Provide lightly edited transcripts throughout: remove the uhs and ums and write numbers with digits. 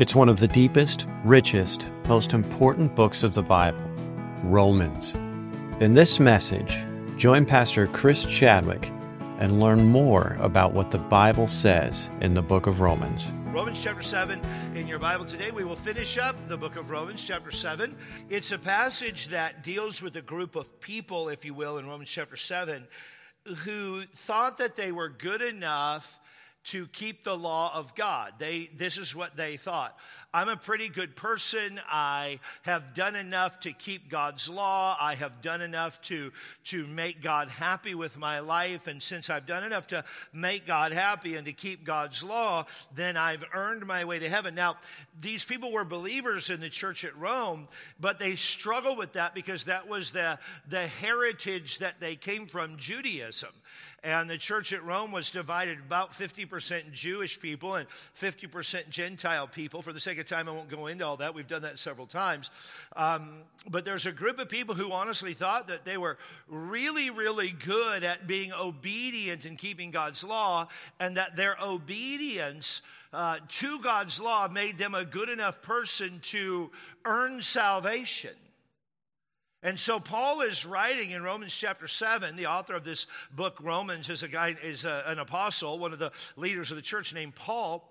It's one of the deepest, richest, most important books of the Bible, Romans. In this message, join Pastor Chris Chadwick and learn more about what the Bible says in the book of Romans. Romans chapter 7 in your Bible today. We will finish up the book of Romans chapter 7. It's a passage that deals with a group of people, if you will, in Romans chapter 7, who thought that they were good enough to keep the law of God. This is what they thought. I'm a pretty good person. I have done enough to keep God's law. I have done enough to make God happy with my life. And since I've done enough to make God happy and to keep God's law, then I've earned my way to heaven. Now, these people were believers in the church at Rome, but they struggled with that because that was the heritage that they came from, Judaism. And the church at Rome was divided about 50% Jewish people and 50% Gentile people. For the sake of time, I won't go into all that. We've done that several times. But there's a group of people who honestly thought that they were really, really good at being obedient and keeping God's law, and that their obedience to God's law made them a good enough person to earn salvation. And so Paul is writing in Romans chapter 7. The author of this book, Romans, is an apostle, one of the leaders of the church named Paul.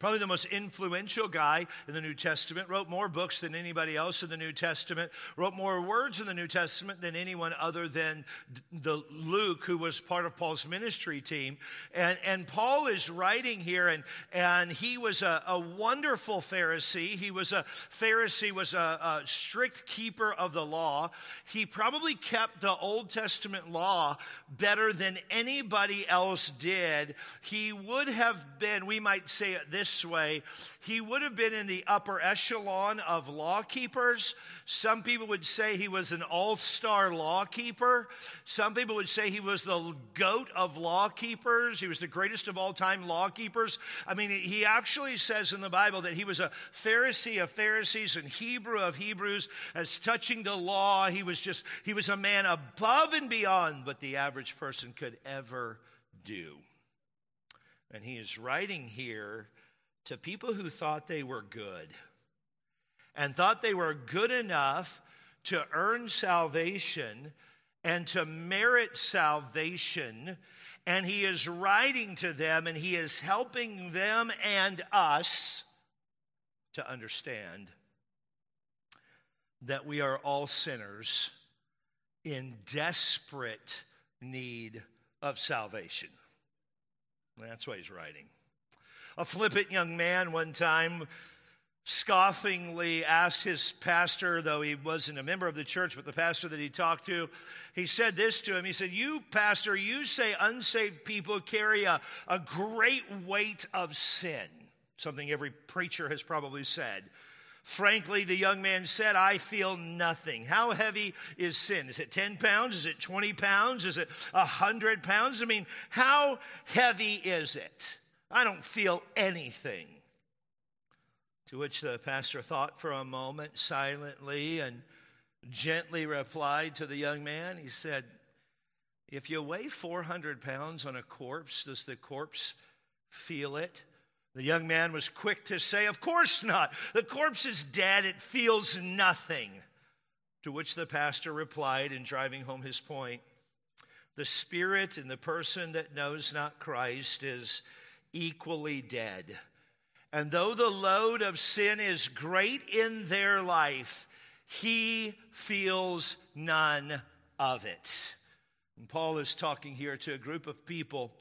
Probably the most influential guy in the New Testament, wrote more books than anybody else in the New Testament, wrote more words in the New Testament than anyone other than the Luke, who was part of Paul's ministry team. And Paul is writing here, and he was a wonderful Pharisee. He was a Pharisee, was a strict keeper of the law. He probably kept the Old Testament law better than anybody else did. He would have been, we might say it this way, he would have been in the upper echelon of law keepers. Some people would say he was an all-star law keeper. Some people would say he was the goat of law keepers. He was the greatest of all time law keepers. I mean, he actually says in the Bible that he was a Pharisee of Pharisees and Hebrew of Hebrews. As touching the law, he was a man above and beyond what the average person could ever do. And he is writing here to people who thought they were good and thought they were good enough to earn salvation and to merit salvation. And he is writing to them, and he is helping them and us to understand that we are all sinners in desperate need of salvation. That's why he's writing. A flippant young man one time scoffingly asked his pastor, though he wasn't a member of the church, but the pastor that he talked to, he said this to him. He said, "You, pastor, you say unsaved people carry a great weight of sin," something every preacher has probably said. Frankly, the young man said, "I feel nothing." How heavy is sin? Is it 10 pounds? Is it 20 pounds? Is it 100 pounds? I mean, how heavy is it? I don't feel anything. To which the pastor thought for a moment silently and gently replied to the young man. He said, "If you weigh 400 pounds on a corpse, does the corpse feel it?" The young man was quick to say, "Of course not. The corpse is dead. It feels nothing." To which the pastor replied, in driving home his point, "The spirit in the person that knows not Christ is equally dead. And though the load of sin is great in their life, he feels none of it." And Paul is talking here to a group of people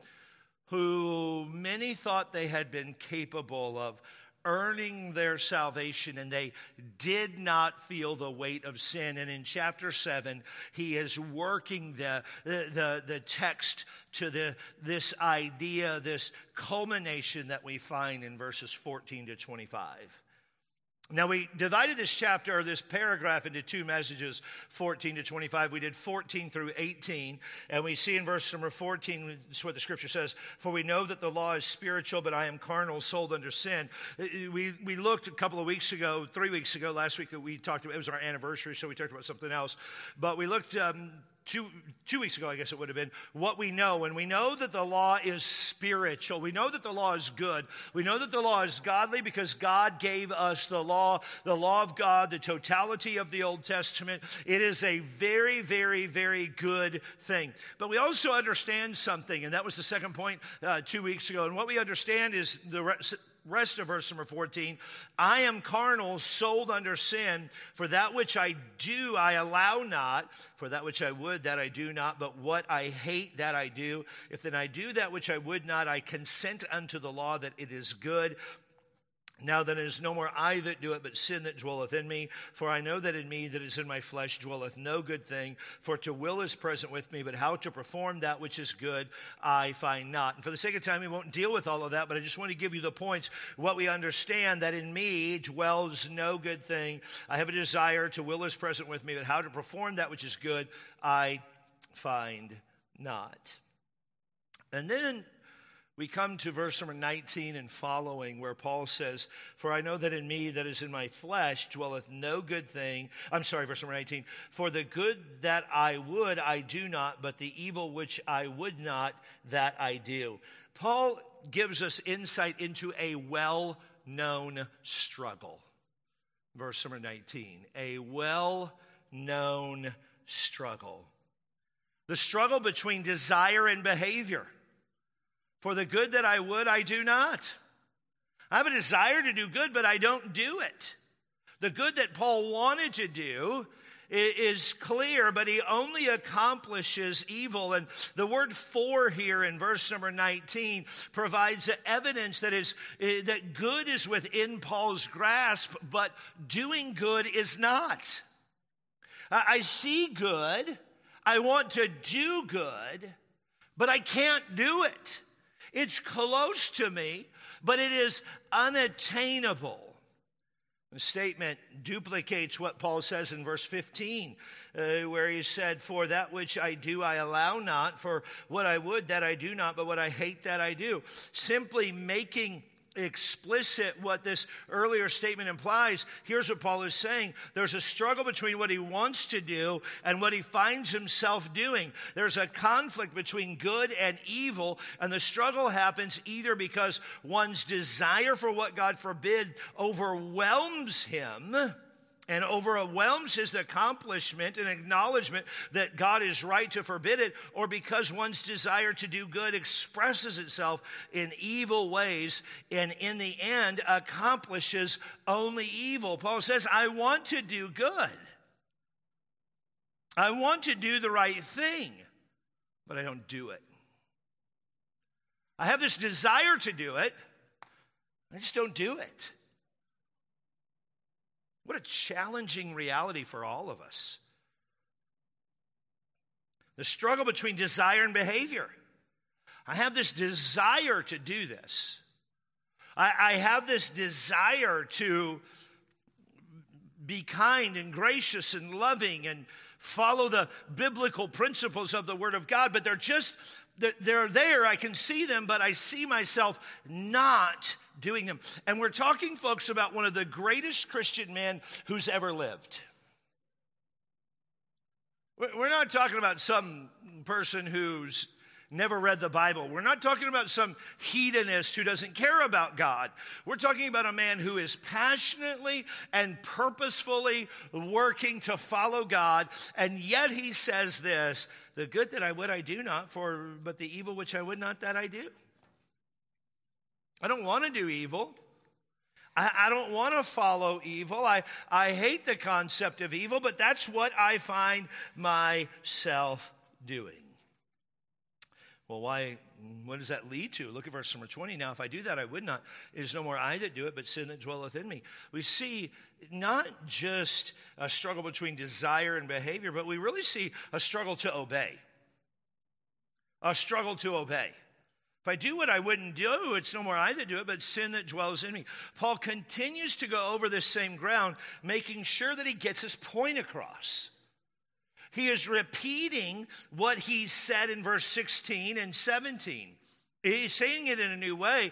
who many thought they had been capable of earning their salvation, and they did not feel the weight of sin. And in chapter 7, he is working the text to this idea, this culmination that we find in verses 14 to 25. Now, we divided this chapter, or this paragraph, into two messages, 14 to 25. We did 14 through 18, and we see in verse number 14, this is what the scripture says, "For we know that the law is spiritual, but I am carnal, sold under sin." We looked a couple of weeks ago, 3 weeks ago, last week we talked about, it was our anniversary, so we talked about something else, but we looked two weeks ago, I guess it would have been, what we know. And we know that the law is spiritual. We know that the law is good. We know that the law is godly because God gave us the law of God, the totality of the Old Testament. It is a very, very, very good thing. But we also understand something, and that was the second point 2 weeks ago. And what we understand is the rest of verse number 14, I am carnal, sold under sin, for that which I do I allow not, for that which I would that I do not, but what I hate that I do. If then I do that which I would not, I consent unto the law that it is good. Now then it is no more I that do it, but sin that dwelleth in me. For I know that in me that is in my flesh dwelleth no good thing. For to will is present with me, but how to perform that which is good I find not. And for the sake of time, we won't deal with all of that, but I just want to give you the points. What we understand, that in me dwells no good thing. I have a desire, to will is present with me, but how to perform that which is good I find not. And then we come to verse number 19 and following, where Paul says, for I know that in me that is in my flesh dwelleth no good thing. I'm sorry, verse number 19. For the good that I would, I do not, but the evil which I would not, that I do. Paul gives us insight into a well-known struggle. Verse number 19, a well-known struggle. The struggle between desire and behavior. For the good that I would, I do not. I have a desire to do good, but I don't do it. The good that Paul wanted to do is clear, but he only accomplishes evil. And the word for here in verse number 19 provides evidence that good is within Paul's grasp, but doing good is not. I see good, I want to do good, but I can't do it. It's close to me, but it is unattainable. The statement duplicates what Paul says in verse 15, where he said, for that which I do I allow not, for what I would that I do not, but what I hate that I do. Simply making explicit what this earlier statement implies. Here's what Paul is saying. There's a struggle between what he wants to do and what he finds himself doing. There's a conflict between good and evil, and the struggle happens either because one's desire for what God forbid overwhelms him and overwhelms his accomplishment and acknowledgement that God is right to forbid it, or because one's desire to do good expresses itself in evil ways and in the end accomplishes only evil. Paul says, I want to do good. I want to do the right thing, but I don't do it. I have this desire to do it. I just don't do it. What a challenging reality for all of us. The struggle between desire and behavior. I have this desire to do this. I have this desire to be kind and gracious and loving and follow the biblical principles of the Word of God, but they're there. I can see them, but I see myself not doing them. And we're talking, folks, about one of the greatest Christian men who's ever lived. We're not talking about some person who's never read the Bible. We're not talking about some hedonist who doesn't care about God. We're talking about a man who is passionately and purposefully working to follow God, and yet he says this, the good that I would I do not, but the evil which I would not that I do. I don't want to do evil. I don't want to follow evil. I hate the concept of evil, but that's what I find myself doing. Well, what does that lead to? Look at verse number 20. Now, if I do that, I would not. It is no more I that do it, but sin that dwelleth in me. We see not just a struggle between desire and behavior, but we really see a struggle to obey. A struggle to obey. If I do what I wouldn't do, it's no more I that do it, but sin that dwells in me. Paul continues to go over this same ground, making sure that he gets his point across. He is repeating what he said in verse 16 and 17. He's saying it in a new way,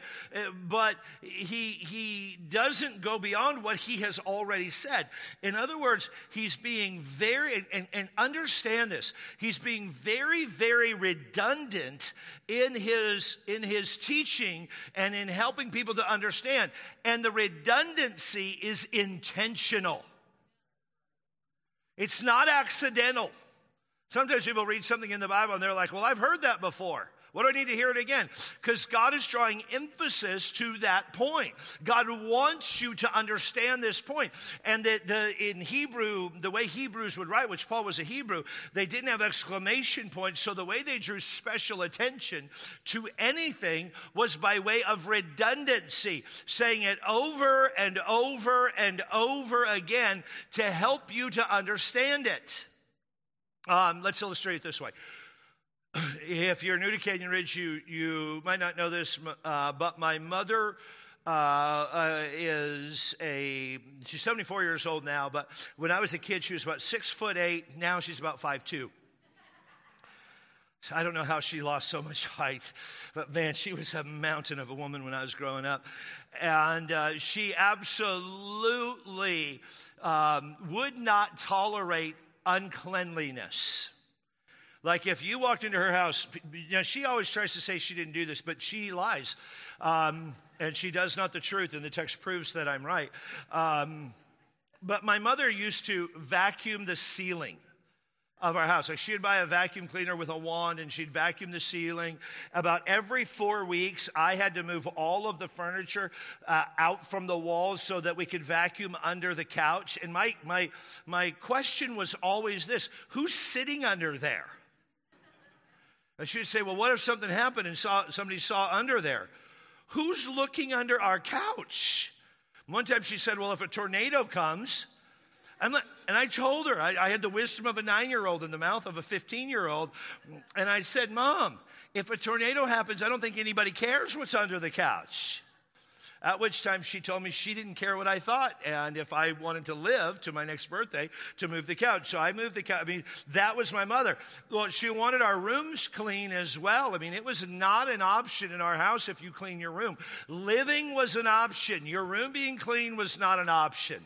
but he doesn't go beyond what he has already said. In other words, he's being very, and understand this, he's being very, very redundant in his teaching and in helping people to understand. And the redundancy is intentional. It's not accidental. Sometimes people read something in the Bible and they're like, well, I've heard that before. What do I need to hear it again? Because God is drawing emphasis to that point. God wants you to understand this point. And in Hebrew, the way Hebrews would write, which Paul was a Hebrew, they didn't have exclamation points. So the way they drew special attention to anything was by way of redundancy, saying it over and over and over again to help you to understand it. Let's illustrate it this way. If you're new to Canyon Ridge, you might not know this, but my mother she's 74 years old now, but when I was a kid, she was about 6'8". Now she's about 5'2". So I don't know how she lost so much height, but man, she was a mountain of a woman when I was growing up. And she absolutely would not tolerate uncleanliness. Like if you walked into her house, you know, she always tries to say she didn't do this, but she lies. And she does not the truth, and the text proves that I'm right. But my mother used to vacuum the ceiling of our house. Like she'd buy a vacuum cleaner with a wand, and she'd vacuum the ceiling. About every 4 weeks, I had to move all of the furniture out from the walls so that we could vacuum under the couch. And my question was always this: who's sitting under there? And she would say, well, what if something happened and somebody saw under there? Who's looking under our couch? One time she said, well, if a tornado comes, and I told her, I had the wisdom of a 9-year-old in the mouth of a 15-year-old. And I said, Mom, if a tornado happens, I don't think anybody cares what's under the couch. At which time she told me she didn't care what I thought, and if I wanted to live to my next birthday, to move the couch. So I moved the couch. I mean, that was my mother. Well, she wanted our rooms clean as well. I mean, it was not an option in our house if you clean your room. Living was an option. Your room being clean was not an option.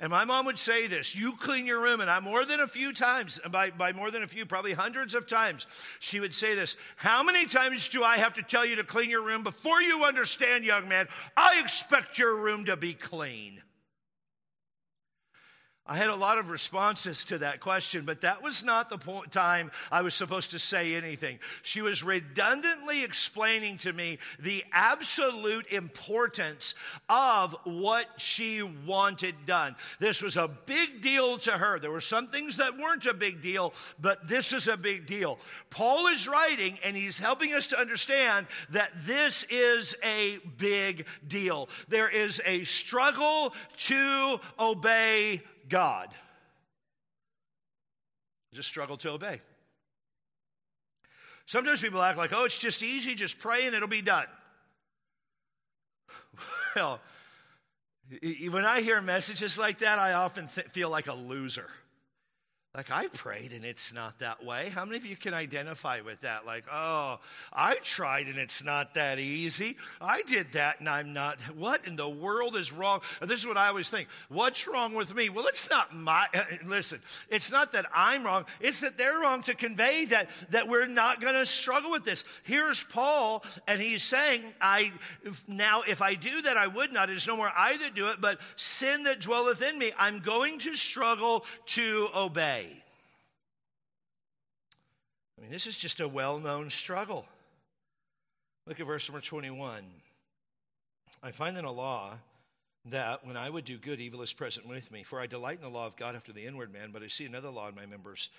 And my mom would say this: you clean your room. And I more than a few times, by more than a few, probably hundreds of times, she would say this: how many times do I have to tell you to clean your room before you understand, young man? I expect your room to be clean. I had a lot of responses to that question, but that was not the time I was supposed to say anything. She was redundantly explaining to me the absolute importance of what she wanted done. This was a big deal to her. There were some things that weren't a big deal, but this is a big deal. Paul is writing, and he's helping us to understand that this is a big deal. There is a struggle to obey God. Just struggle to obey. Sometimes people act like, oh, it's just easy, just pray and it'll be done. Well, when I hear messages like that, I often feel like a loser. Like, I prayed and it's not that way. How many of you can identify with that? Like, oh, I tried and it's not that easy. I did that and I'm not. What in the world is wrong? This is what I always think. What's wrong with me? Well, it's not listen, it's not that I'm wrong. It's that they're wrong to convey that we're not going to struggle with this. Here's Paul, and he's saying, now if I do that, I would not. It's no more I that do it, but sin that dwelleth in me. I'm going to struggle to obey. I mean, this is just a well-known struggle. Look at verse number 21. I find in a law that when I would do good, evil is present with me. For I delight in the law of God after the inward man, but I see another law in my members,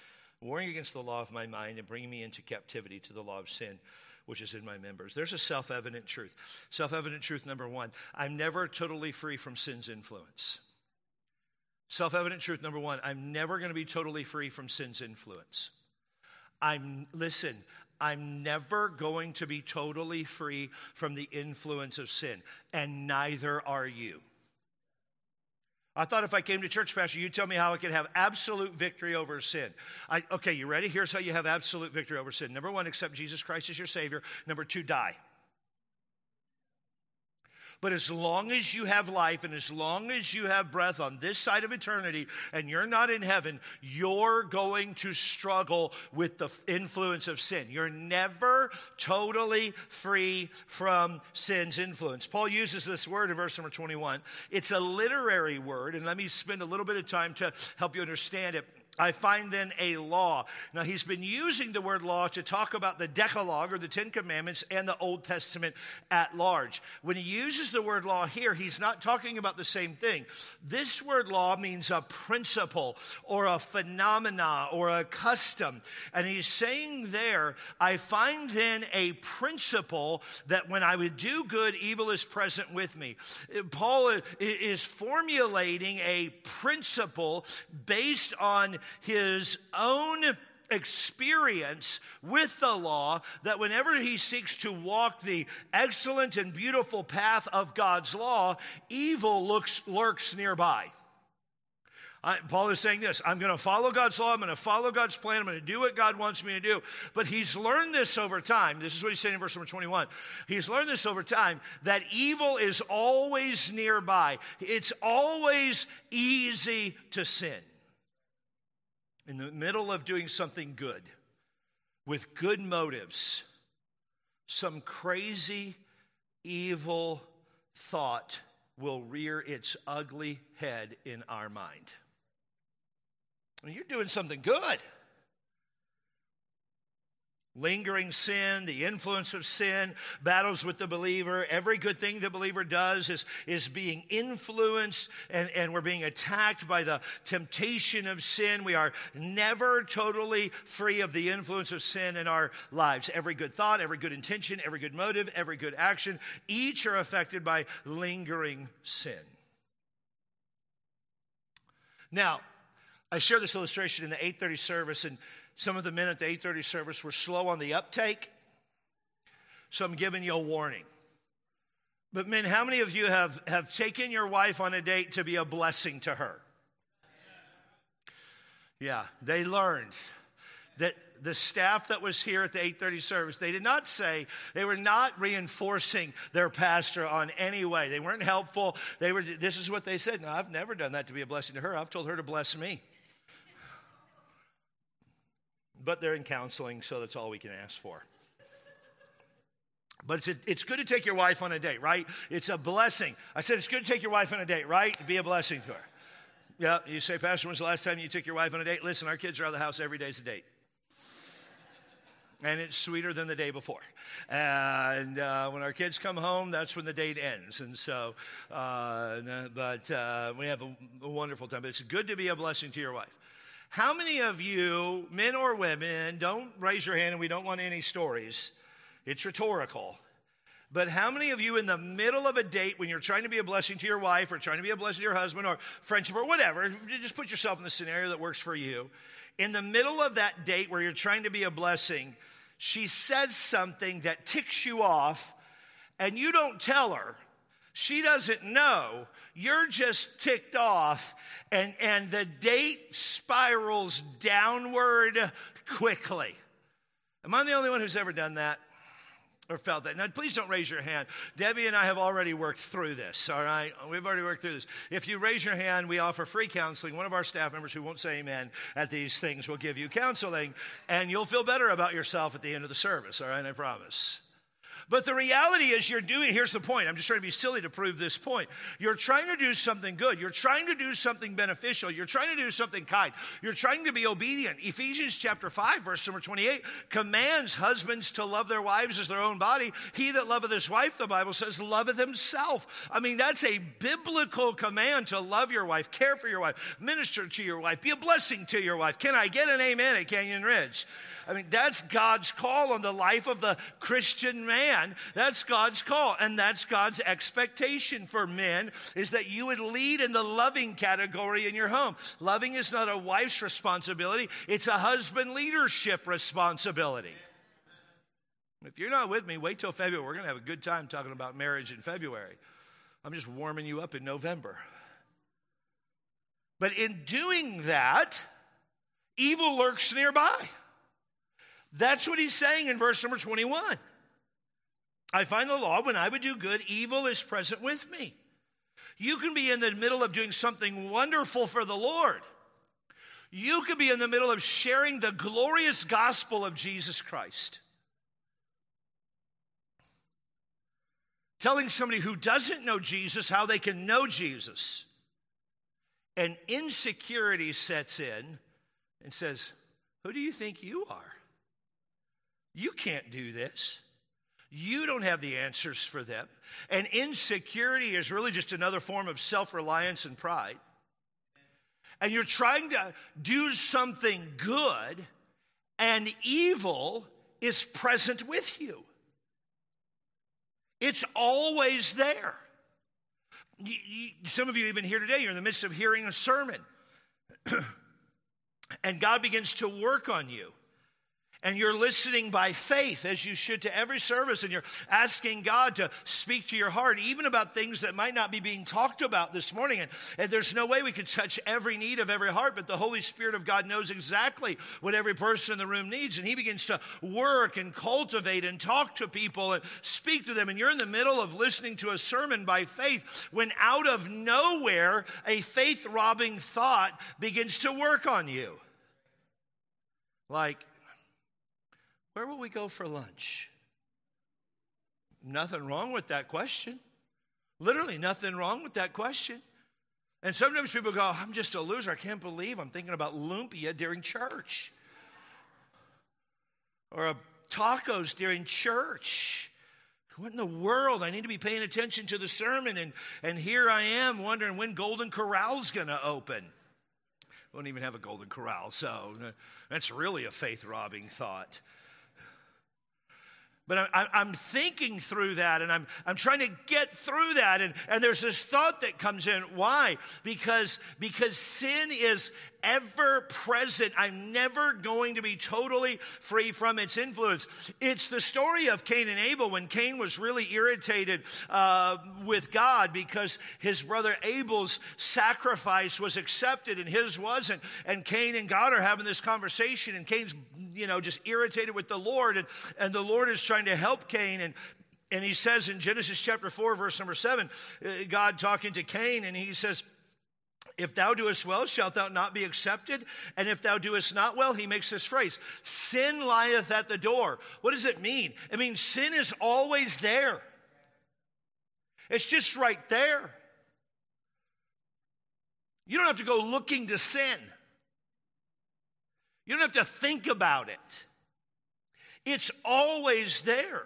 warring against the law of my mind and bringing me into captivity to the law of sin, which is in my members. There's a self-evident truth. Self-evident truth number one: I'm never totally free from sin's influence. Self-evident truth number one: I'm never going to be totally free from sin's influence. I'm never going to be totally free from the influence of sin, and neither are you. I thought if I came to church, Pastor, you'd tell me how I could have absolute victory over sin. Okay, you ready? Here's how you have absolute victory over sin. Number one, accept Jesus Christ as your Savior. Number two, die. But as long as you have life and as long as you have breath on this side of eternity and you're not in heaven, you're going to struggle with the influence of sin. You're never totally free from sin's influence. Paul uses this word in verse number 21. It's a literary word, and let me spend a little bit of time to help you understand it. I find then a law. Now, he's been using the word law to talk about the Decalogue or the Ten Commandments and the Old Testament at large. When he uses the word law here, he's not talking about the same thing. This word law means a principle or a phenomena or a custom. And he's saying there, I find then a principle that when I would do good, evil is present with me. Paul is formulating a principle based on his own experience with the law, that whenever he seeks to walk the excellent and beautiful path of God's law, evil lurks nearby. Paul is saying this: I'm going to follow God's law, I'm going to follow God's plan, I'm going to do what God wants me to do. But he's learned this over time. This is what he's saying in verse number 21. He's learned this over time, that evil is always nearby. It's always easy to sin. In the middle of doing something good, with good motives, some crazy, evil thought will rear its ugly head in our mind. When you're doing something good, lingering sin, the influence of sin, battles with the believer. Every good thing the believer does is being influenced, and we're being attacked by the temptation of sin. We are never totally free of the influence of sin in our lives. Every good thought, every good intention, every good motive, every good action, each are affected by lingering sin. Now, I share this illustration in the 8:30 service, and some of the men at the 8:30 service were slow on the uptake, so I'm giving you a warning. But men, how many of you have taken your wife on a date to be a blessing to her? Yeah, they learned that the staff that was here at the 8:30 service, they were not reinforcing their pastor on any way. They weren't helpful. This is what they said: no, I've never done that to be a blessing to her. I've told her to bless me. But they're in counseling, so that's all we can ask for. But it's good to take your wife on a date, right? It's a blessing. I said it's good to take your wife on a date, right? To be a blessing to her. Yeah, you say, Pastor, when's the last time you took your wife on a date? Listen, our kids are out of the house. Every day's a date. And it's sweeter than the day before. And when our kids come home, that's when the date ends. And so, but we have a wonderful time. But it's good to be a blessing to your wife. How many of you, men or women, don't raise your hand, and we don't want any stories. It's rhetorical. But how many of you in the middle of a date, when you're trying to be a blessing to your wife or trying to be a blessing to your husband or friendship or whatever, just put yourself in the scenario that works for you. In the middle of that date where you're trying to be a blessing, she says something that ticks you off, and you don't tell her. She doesn't know. You're just ticked off, and the date spirals downward quickly. Am I the only one who's ever done that or felt that? Now, please don't raise your hand. Debbie and I have already worked through this, all right? We've already worked through this. If you raise your hand, we offer free counseling. One of our staff members who won't say amen at these things will give you counseling, and you'll feel better about yourself at the end of the service, all right? I promise. But the reality is here's the point. I'm just trying to be silly to prove this point. You're trying to do something good. You're trying to do something beneficial. You're trying to do something kind. You're trying to be obedient. Ephesians chapter 5, verse number 28, commands husbands to love their wives as their own body. He that loveth his wife, the Bible says, loveth himself. I mean, that's a biblical command to love your wife, care for your wife, minister to your wife, be a blessing to your wife. Can I get an amen at Canyon Ridge? I mean, that's God's call on the life of the Christian man. That's God's call, and that's God's expectation for men, is that you would lead in the loving category in your home. Loving is not a wife's responsibility. It's a husband leadership responsibility. If you're not with me, wait till February. We're going to have a good time talking about marriage in February. I'm just warming you up in November. But in doing that, evil lurks nearby. That's what he's saying in verse number 21. I find the law, when I would do good, evil is present with me. You can be in the middle of doing something wonderful for the Lord. You could be in the middle of sharing the glorious gospel of Jesus Christ. Telling somebody who doesn't know Jesus how they can know Jesus. And insecurity sets in and says, who do you think you are? You can't do this. You don't have the answers for them. And insecurity is really just another form of self-reliance and pride. And you're trying to do something good, and evil is present with you. It's always there. Some of you even here today, you're in the midst of hearing a sermon. And God begins to work on you. And you're listening by faith, as you should, to every service. And you're asking God to speak to your heart, even about things that might not be being talked about this morning. And there's no way we could touch every need of every heart. But the Holy Spirit of God knows exactly what every person in the room needs. And he begins to work and cultivate and talk to people and speak to them. And you're in the middle of listening to a sermon by faith when out of nowhere, a faith-robbing thought begins to work on you. Like, where will we go for lunch? Nothing wrong with that question. Literally nothing wrong with that question. And sometimes people go, I'm just a loser. I can't believe I'm thinking about lumpia during church. Or tacos during church. What in the world? I need to be paying attention to the sermon. And here I am wondering when Golden Corral's going to open. We don't even have a Golden Corral, so that's really a faith-robbing thought. But I'm thinking through that, and I'm trying to get through that, and there's this thought that comes in. Why? Because sin is ever present. I'm never going to be totally free from its influence. It's the story of Cain and Abel, when Cain was really irritated with God because his brother Abel's sacrifice was accepted and his wasn't. And Cain and God are having this conversation, and Cain's just irritated with the Lord, and the Lord is trying to help Cain. And he says in Genesis chapter 4, verse number 7, God talking to Cain, and he says, if thou doest well, shalt thou not be accepted? And if thou doest not well, he makes this phrase, sin lieth at the door. What does it mean? It means sin is always there. It's just right there. You don't have to go looking to sin. You don't have to think about it. It's always there.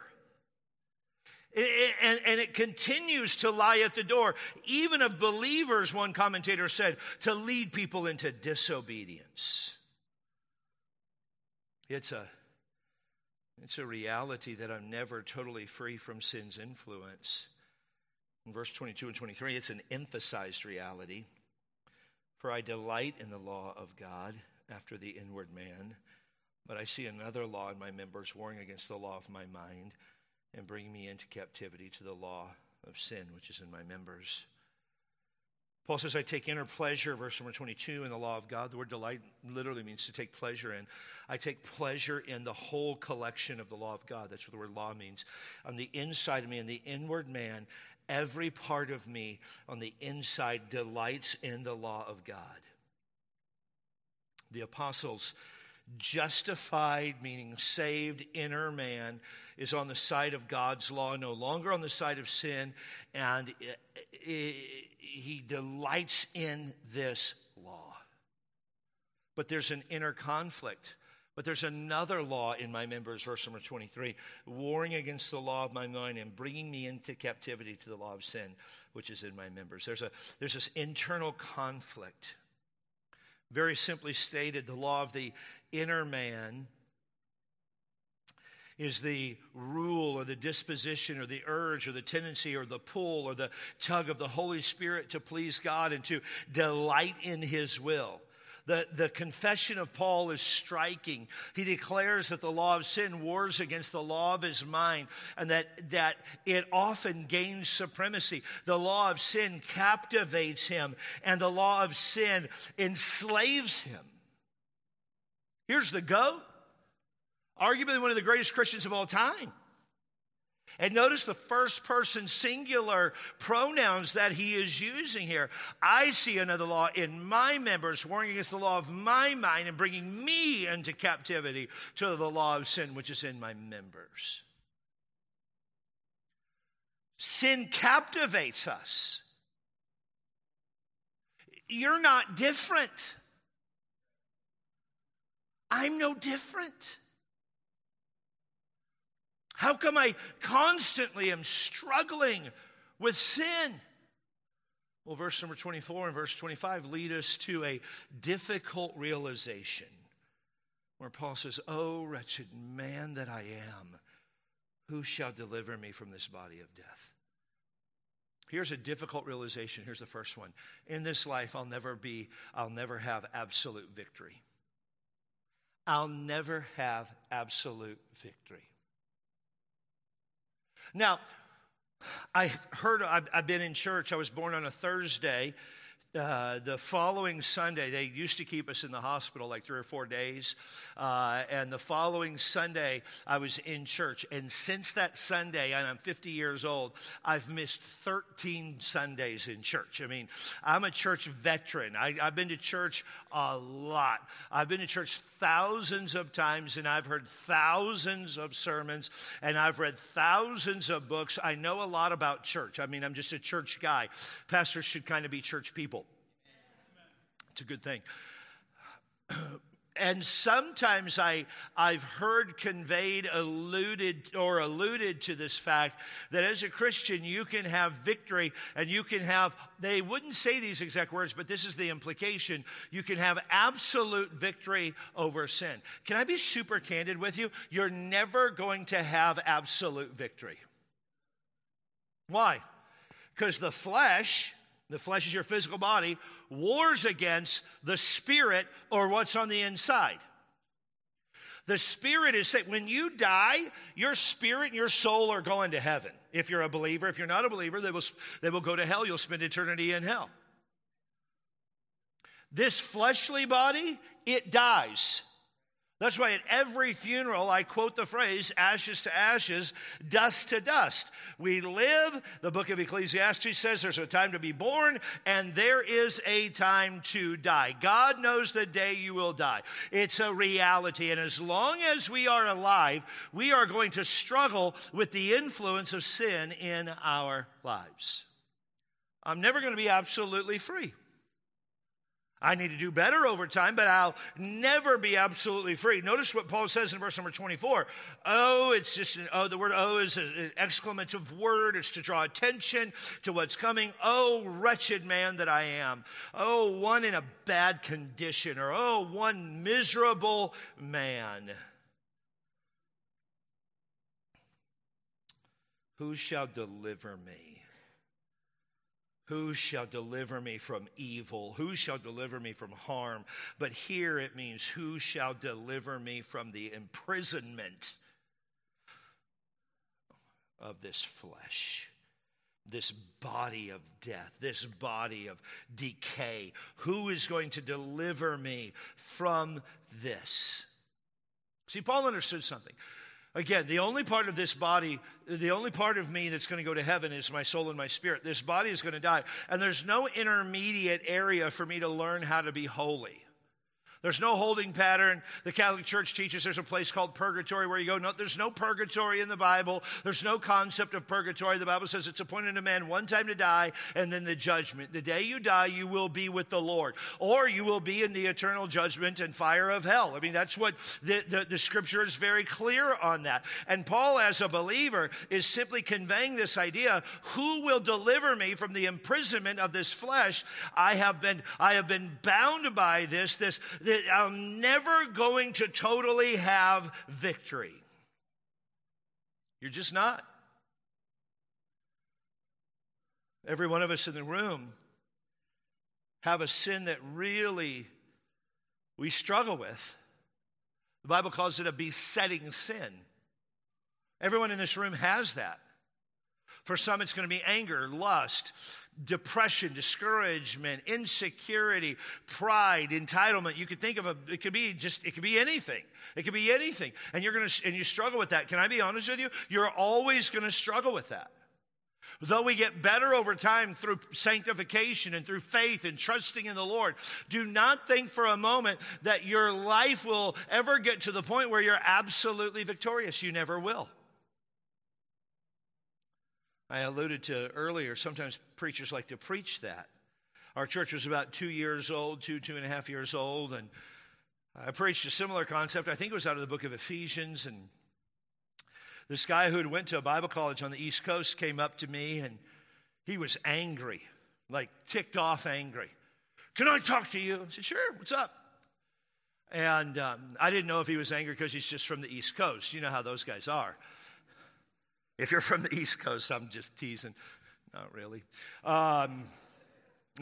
And it continues to lie at the door, even of believers, one commentator said, to lead people into disobedience. It's a reality that I'm never totally free from sin's influence. In verse 22 and 23, it's an emphasized reality. For I delight in the law of God after the inward man, but I see another law in my members warring against the law of my mind, and bring me into captivity to the law of sin, which is in my members. Paul says, I take inner pleasure, verse number 22, in the law of God. The word delight literally means to take pleasure in. I take pleasure in the whole collection of the law of God. That's what the word law means. On the inside of me, in the inward man, every part of me on the inside delights in the law of God. The apostles' justified, meaning saved, inner man is on the side of God's law, no longer on the side of sin, and he delights in this law. But there's an inner conflict. But there's another law in my members, verse number 23, warring against the law of my mind and bringing me into captivity to the law of sin, which is in my members. There's this internal conflict. Very simply stated, the law of the inner man is the rule or the disposition or the urge or the tendency or the pull or the tug of the Holy Spirit to please God and to delight in his will. The confession of Paul is striking. He declares that the law of sin wars against the law of his mind, and that it often gains supremacy. The law of sin captivates him, and the law of sin enslaves him. Here's the GOAT, arguably one of the greatest Christians of all time. And notice the first person singular pronouns that he is using here. I see another law in my members, warring against the law of my mind and bringing me into captivity to the law of sin, which is in my members. Sin captivates us. You're not different. I'm no different. How come I constantly am struggling with sin? Well, verse number 24 and verse 25 lead us to a difficult realization where Paul says, "Oh, wretched man that I am, who shall deliver me from this body of death?" Here's a difficult realization. Here's the first one. In this life, I'll never have absolute victory. I'll never have absolute victory. Now, I've been in church. I was born on a Thursday. The following Sunday, they used to keep us in the hospital like 3 or 4 days. And the following Sunday, I was in church. And since that Sunday, and I'm 50 years old, I've missed 13 Sundays in church. I mean, I'm a church veteran. I've been to church a lot. I've been to church thousands of times, and I've heard thousands of sermons, and I've read thousands of books. I know a lot about church. I mean, I'm just a church guy. Pastors should kind of be church people. It's a good thing. And sometimes I've heard conveyed, alluded to this fact that as a Christian, you can have victory and you can have, they wouldn't say these exact words, but this is the implication. You can have absolute victory over sin. Can I be super candid with you? You're never going to have absolute victory. Why? Because the flesh is your physical body, wars against the spirit or what's on the inside. The spirit is saying, when you die, your spirit and your soul are going to heaven. If you're a believer, if you're not a believer, they will go to hell. You'll spend eternity in hell. This fleshly body, it dies. That's why at every funeral, I quote the phrase, ashes to ashes, dust to dust. We live, the book of Ecclesiastes says there's a time to be born and there is a time to die. God knows the day you will die. It's a reality. And as long as we are alive, we are going to struggle with the influence of sin in our lives. I'm never going to be absolutely free. I need to do better over time, but I'll never be absolutely free. Notice what Paul says in verse number 24. Oh, it's just an oh. The word oh is an exclamative word. It's to draw attention to what's coming. Oh, wretched man that I am. Oh, one in a bad condition. Or oh, one miserable man. Who shall deliver me? Who shall deliver me from evil? Who shall deliver me from harm? But here it means, who shall deliver me from the imprisonment of this flesh, this body of death, this body of decay? Who is going to deliver me from this? See, Paul understood something. Again, the only part of this body, the only part of me that's going to go to heaven is my soul and my spirit. This body is going to die. And there's no intermediate area for me to learn how to be holy. There's no holding pattern. The Catholic Church teaches there's a place called purgatory where you go. No, there's no purgatory in the Bible. There's no concept of purgatory. The Bible says it's appointed a man one time to die and then the judgment. The day you die, you will be with the Lord, or you will be in the eternal judgment and fire of hell. I mean, that's what the scripture is very clear on that. And Paul, as a believer, is simply conveying this idea, who will deliver me from the imprisonment of this flesh? I have been bound by this. That I'm never going to totally have victory. You're just not. Every one of us in the room have a sin that really we struggle with. The Bible calls it a besetting sin. Everyone in this room has that. For some, it's going to be anger, lust, depression, discouragement, insecurity, pride, entitlement. You could think of it could be anything. It could be anything. And you struggle with that. Can I be honest with you? You're always going to struggle with that. Though we get better over time through sanctification and through faith and trusting in the Lord, do not think for a moment that your life will ever get to the point where you're absolutely victorious. You never will. I alluded to earlier, sometimes preachers like to preach that. Our church was about 2 years old, two and a half years old, and I preached a similar concept. I think it was out of the book of Ephesians, and this guy who had went to a Bible college on the East Coast came up to me, and he was angry, like ticked off angry. Can I talk to you? I said, sure, what's up? And I didn't know if he was angry because he's just from the East Coast. You know how those guys are. If you're from the East Coast, I'm just teasing. Not really.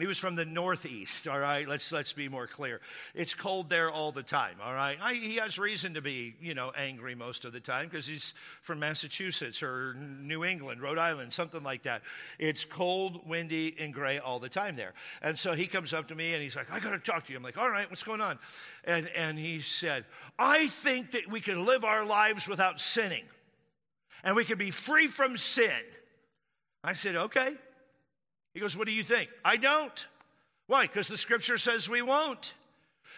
He was from the Northeast, all right? Let's be more clear. It's cold there all the time, all right? He has reason to be, angry most of the time because he's from Massachusetts or New England, Rhode Island, something like that. It's cold, windy, and gray all the time there. And so he comes up to me and he's like, I got to talk to you. I'm like, all right, what's going on? And he said, I think that we can live our lives without sinning and we can be free from sin. I said, okay. He goes, what do you think? I don't. Why? Because the scripture says we won't.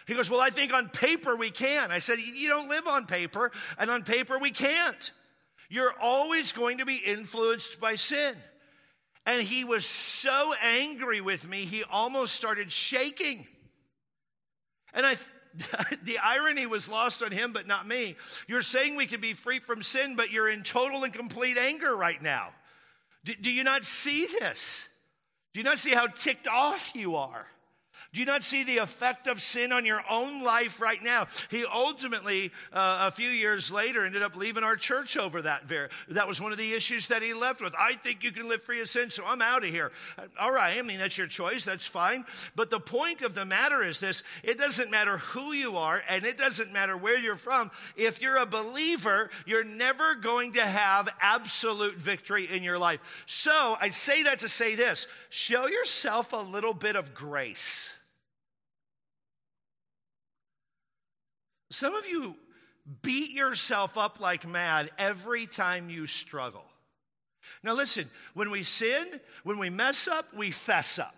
He goes, well, I think on paper we can. I said, you don't live on paper, and on paper we can't. You're always going to be influenced by sin. And he was so angry with me, he almost started shaking. And the irony was lost on him, but not me. You're saying we can be free from sin, but you're in total and complete anger right now. Do you not see this? Do you not see how ticked off you are? Do you not see the effect of sin on your own life right now? He ultimately, a few years later, ended up leaving our church over that. That was one of the issues that he left with. I think you can live free of sin, so I'm out of here. All right, I mean, that's your choice. That's fine. But the point of the matter is this. It doesn't matter who you are, and it doesn't matter where you're from. If you're a believer, you're never going to have absolute victory in your life. So I say that to say this. Show yourself a little bit of grace. Some of you beat yourself up like mad every time you struggle. Now listen, when we sin, when we mess up, we fess up.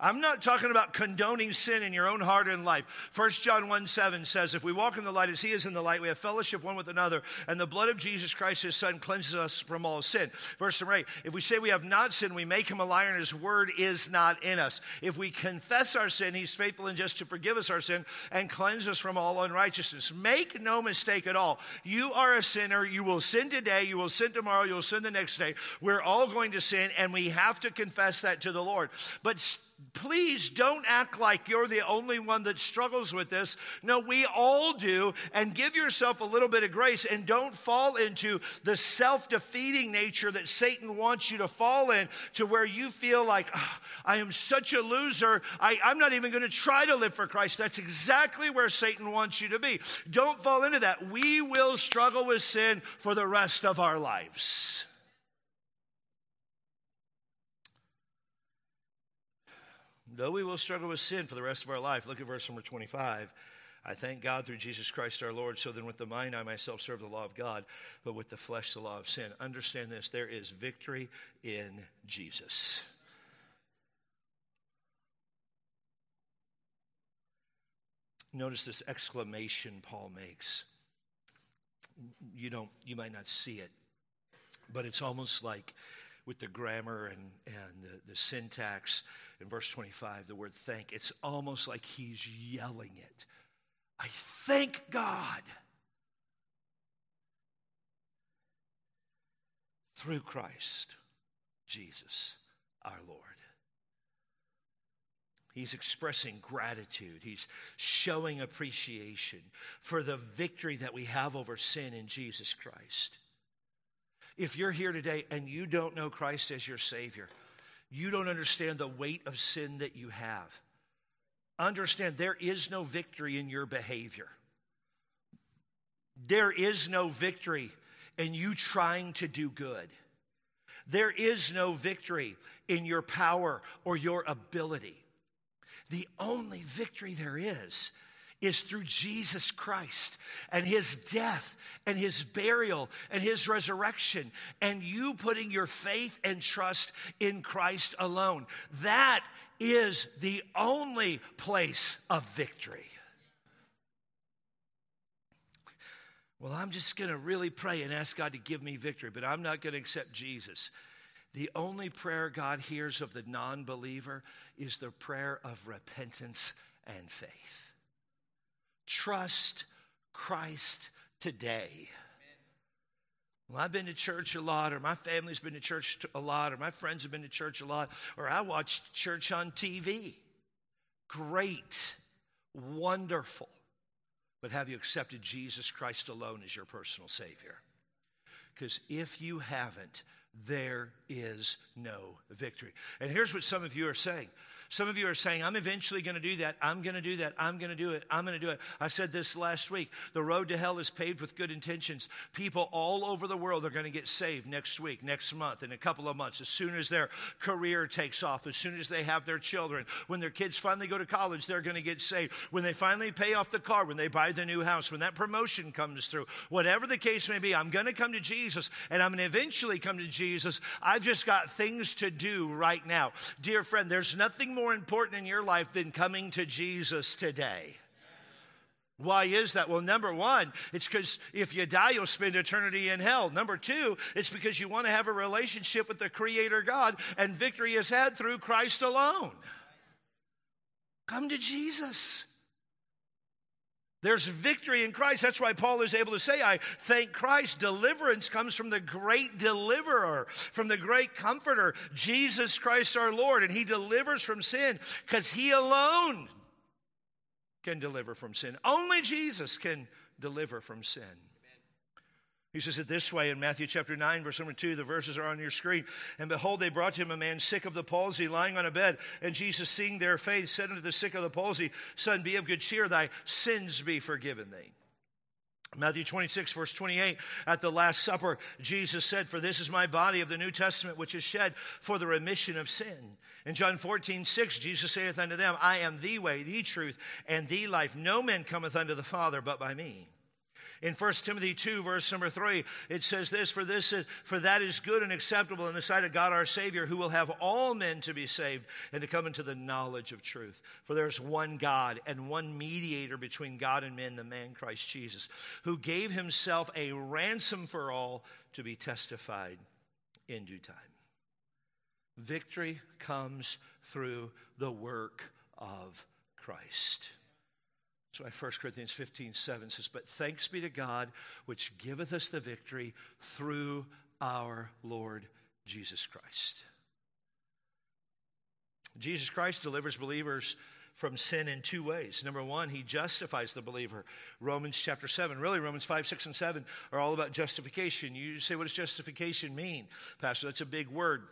I'm not talking about condoning sin in your own heart and life. 1 John 1:7 says, if we walk in the light as he is in the light, we have fellowship one with another, and the blood of Jesus Christ, his son, cleanses us from all sin. Verse 8, if we say we have not sinned, we make him a liar, and his word is not in us. If we confess our sin, he's faithful and just to forgive us our sin and cleanse us from all unrighteousness. Make no mistake at all. You are a sinner. You will sin today. You will sin tomorrow. You will sin the next day. We're all going to sin, and we have to confess that to the Lord. But please don't act like you're the only one that struggles with this. No, we all do. And give yourself a little bit of grace and don't fall into the self-defeating nature that Satan wants you to fall in, to where you feel like, oh, I am such a loser. I'm not even going to try to live for Christ. That's exactly where Satan wants you to be. Don't fall into that. We will struggle with sin for the rest of our lives. Though we will struggle with sin for the rest of our life. Look at verse number 25. I thank God through Jesus Christ our Lord, so then with the mind I myself serve the law of God, but with the flesh the law of sin. Understand this, there is victory in Jesus. Notice this exclamation Paul makes. You might not see it, but it's almost like with the grammar and the syntax in verse 25, the word thank, it's almost like he's yelling it. I thank God through Christ Jesus, our Lord. He's expressing gratitude. He's showing appreciation for the victory that we have over sin in Jesus Christ. If you're here today and you don't know Christ as your Savior, you don't understand the weight of sin that you have. Understand, there is no victory in your behavior. There is no victory in you trying to do good. There is no victory in your power or your ability. The only victory there is through Jesus Christ and his death and his burial and his resurrection and you putting your faith and trust in Christ alone. That is the only place of victory. Well, I'm just going to really pray and ask God to give me victory, but I'm not going to accept Jesus. The only prayer God hears of the non-believer is the prayer of repentance and faith. Trust Christ today. Amen. Well, I've been to church a lot, or my family's been to church a lot, or my friends have been to church a lot, or I watched church on TV. Great, wonderful. But have you accepted Jesus Christ alone as your personal Savior? Because if you haven't, there is no victory. And here's what some of you are saying. Some of you are saying, I'm eventually going to do that. I'm going to do that. I'm going to do it. I'm going to do it. I said this last week. The road to hell is paved with good intentions. People all over the world are going to get saved next week, next month, in a couple of months. As soon as their career takes off, as soon as they have their children, when their kids finally go to college, they're going to get saved. When they finally pay off the car, when they buy the new house, when that promotion comes through, whatever the case may be, I'm going to come to Jesus, and I'm going to eventually come to Jesus. I've just got things to do right now. Dear friend, there's nothing more important in your life than coming to Jesus today. Why is that? Well, number one, it's because if you die, you'll spend eternity in hell. Number two, it's because you want to have a relationship with the Creator God, and victory is had through Christ alone. Come to Jesus. There's victory in Christ. That's why Paul is able to say, I thank Christ. Deliverance comes from the great deliverer, from the great comforter, Jesus Christ our Lord. And he delivers from sin because he alone can deliver from sin. Only Jesus can deliver from sin. He says it this way in Matthew chapter 9, verse number 2. The verses are on your screen. And behold, they brought to him a man sick of the palsy, lying on a bed. And Jesus, seeing their faith, said unto the sick of the palsy, Son, be of good cheer, thy sins be forgiven thee. Matthew 26, verse 28, at the Last Supper, Jesus said, For this is my body of the New Testament, which is shed for the remission of sin. In John 14, 6, Jesus saith unto them, I am the way, the truth, and the life. No man cometh unto the Father but by me. In 1 Timothy 2, verse number 3, it says this, For that is good and acceptable in the sight of God our Savior, who will have all men to be saved and to come into the knowledge of truth. For there is one God and one mediator between God and men, the man Christ Jesus, who gave himself a ransom for all to be testified in due time. Victory comes through the work of Christ. That's why 1 Corinthians 15:7 says, But thanks be to God, which giveth us the victory through our Lord Jesus Christ. Jesus Christ delivers believers from sin in two ways. Number one, he justifies the believer. Romans chapter 7, really Romans 5, 6, and 7 are all about justification. You say, what does justification mean? Pastor, that's a big word.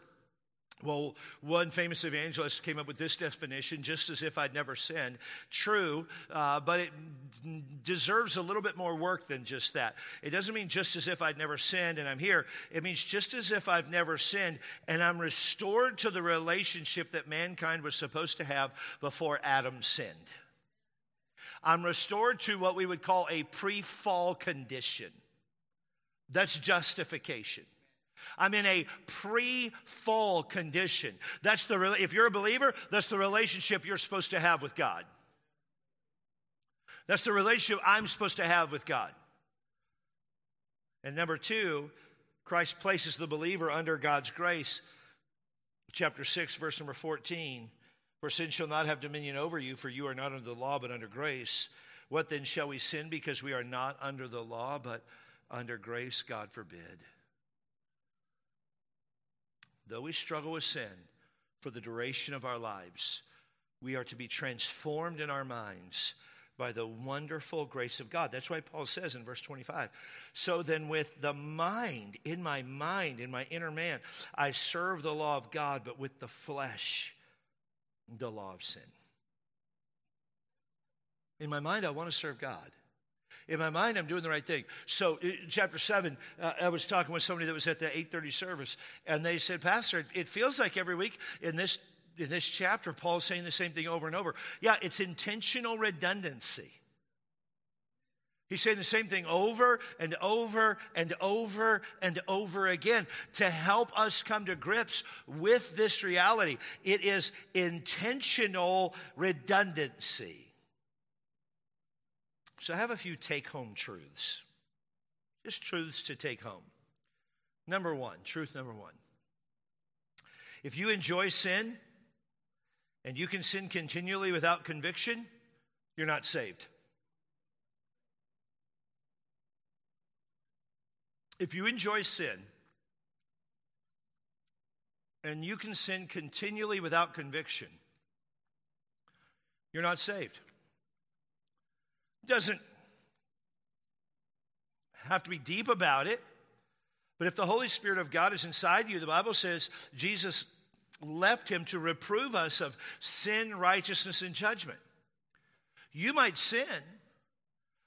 Well, one famous evangelist came up with this definition, just as if I'd never sinned. True, but it deserves a little bit more work than just that. It doesn't mean just as if I'd never sinned and I'm here. It means just as if I've never sinned and I'm restored to the relationship that mankind was supposed to have before Adam sinned. I'm restored to what we would call a pre-fall condition. That's justification. I'm in a pre-fall condition. That's if you're a believer, that's the relationship you're supposed to have with God. That's the relationship I'm supposed to have with God. And number two, Christ places the believer under God's grace. Chapter 6, verse number 14, For sin shall not have dominion over you, for you are not under the law but under grace. What then shall we sin because we are not under the law but under grace? God forbid. Though we struggle with sin for the duration of our lives, we are to be transformed in our minds by the wonderful grace of God. That's why Paul says in verse 25, So then with the mind, in my inner man, I serve the law of God, but with the flesh, the law of sin. In my mind, I want to serve God. In my mind, I'm doing the right thing. So chapter 7, I was talking with somebody that was at the 8:30 service, and they said, Pastor, it feels like every week in this chapter, Paul's saying the same thing over and over. Yeah, it's intentional redundancy. He's saying the same thing over and over and over and over again to help us come to grips with this reality. It is intentional redundancy. So I have a few take-home truths, just truths to take home. Truth number one. If you enjoy sin and you can sin continually without conviction, you're not saved. If you enjoy sin and you can sin continually without conviction, you're not saved. It doesn't have to be deep about it, but if the Holy Spirit of God is inside you, the Bible says Jesus left him to reprove us of sin, righteousness, and judgment. You might sin,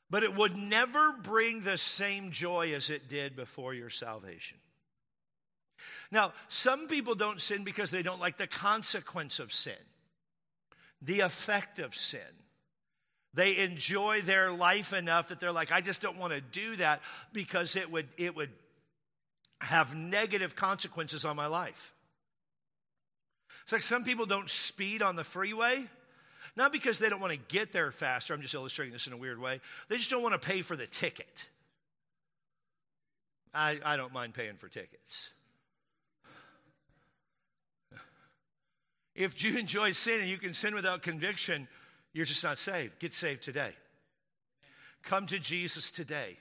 but it would never bring the same joy as it did before your salvation. Now, some people don't sin because they don't like the consequence of sin, the effect of sin. They enjoy their life enough that they're like, I just don't want to do that because it would have negative consequences on my life. It's like some people don't speed on the freeway, not because they don't want to get there faster. I'm just illustrating this in a weird way. They just don't want to pay for the ticket. I don't mind paying for tickets. If you enjoy sin and you can sin without conviction, you're just not saved. Get saved today. Come to Jesus today.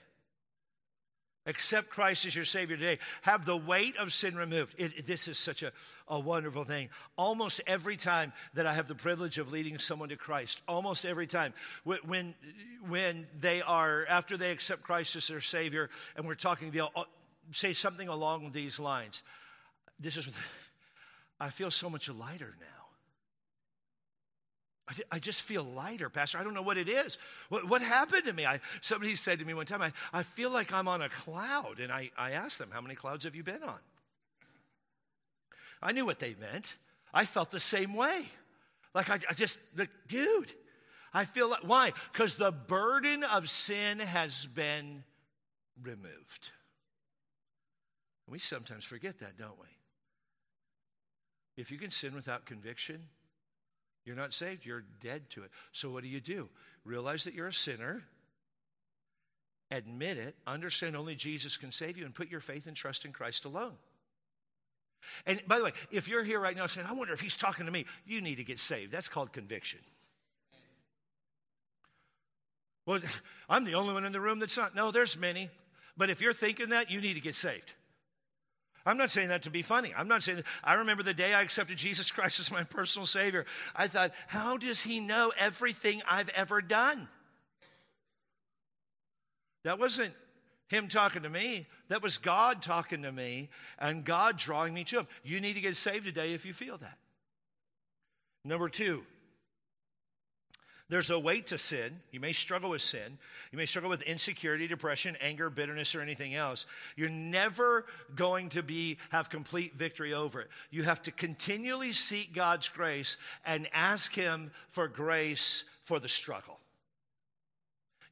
Accept Christ as your Savior today. Have the weight of sin removed. This is such a wonderful thing. Almost every time that I have the privilege of leading someone to Christ, almost every time, when they are, after they accept Christ as their Savior, and we're talking, they'll say something along these lines. I feel so much lighter now. I just feel lighter, Pastor. I don't know what it is. What happened to me? Somebody said to me one time, I feel like I'm on a cloud. And I asked them, how many clouds have you been on? I knew what they meant. I felt the same way. Like I feel like, why? Because the burden of sin has been removed. We sometimes forget that, don't we? If you can sin without conviction, you're not saved. You're dead to it. So what do? Realize that you're a sinner. Admit it. Understand only Jesus can save you, and put your faith and trust in Christ alone. And by the way, if you're here right now saying, I wonder if he's talking to me, you need to get saved. That's called conviction. Well, I'm the only one in the room that's not. No, there's many. But if you're thinking that, you need to get saved. I'm not saying that to be funny. I'm not saying that. I remember the day I accepted Jesus Christ as my personal Savior. I thought, how does he know everything I've ever done? That wasn't him talking to me. That was God talking to me and God drawing me to him. You need to get saved today if you feel that. Number two, there's a weight to sin. You may struggle with sin. You may struggle with insecurity, depression, anger, bitterness, or anything else. You're never going to have complete victory over it. You have to continually seek God's grace and ask him for grace for the struggle.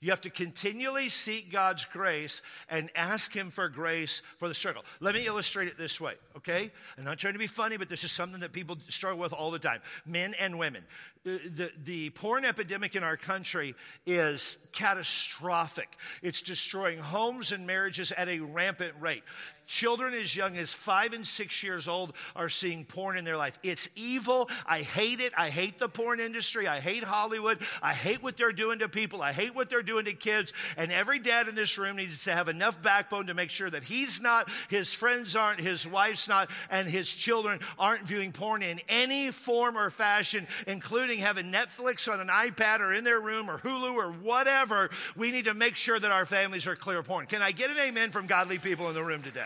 You have to continually seek God's grace and ask him for grace for the struggle. Let me illustrate it this way, okay? I'm not trying to be funny, but this is something that people struggle with all the time, men and women. The porn epidemic in our country is catastrophic. It's destroying homes and marriages at a rampant rate. Children as young as 5 and 6 years old are seeing porn in their life. It's evil. I hate it. I hate the porn industry. I hate Hollywood. I hate what they're doing to people. I hate what they're doing to kids. And every dad in this room needs to have enough backbone to make sure that he's not, his friends aren't, his wife's not, and his children aren't viewing porn in any form or fashion, including having Netflix on an iPad or in their room or Hulu or whatever. We need to make sure that our families are clear of porn. Can I get an amen from godly people in the room today?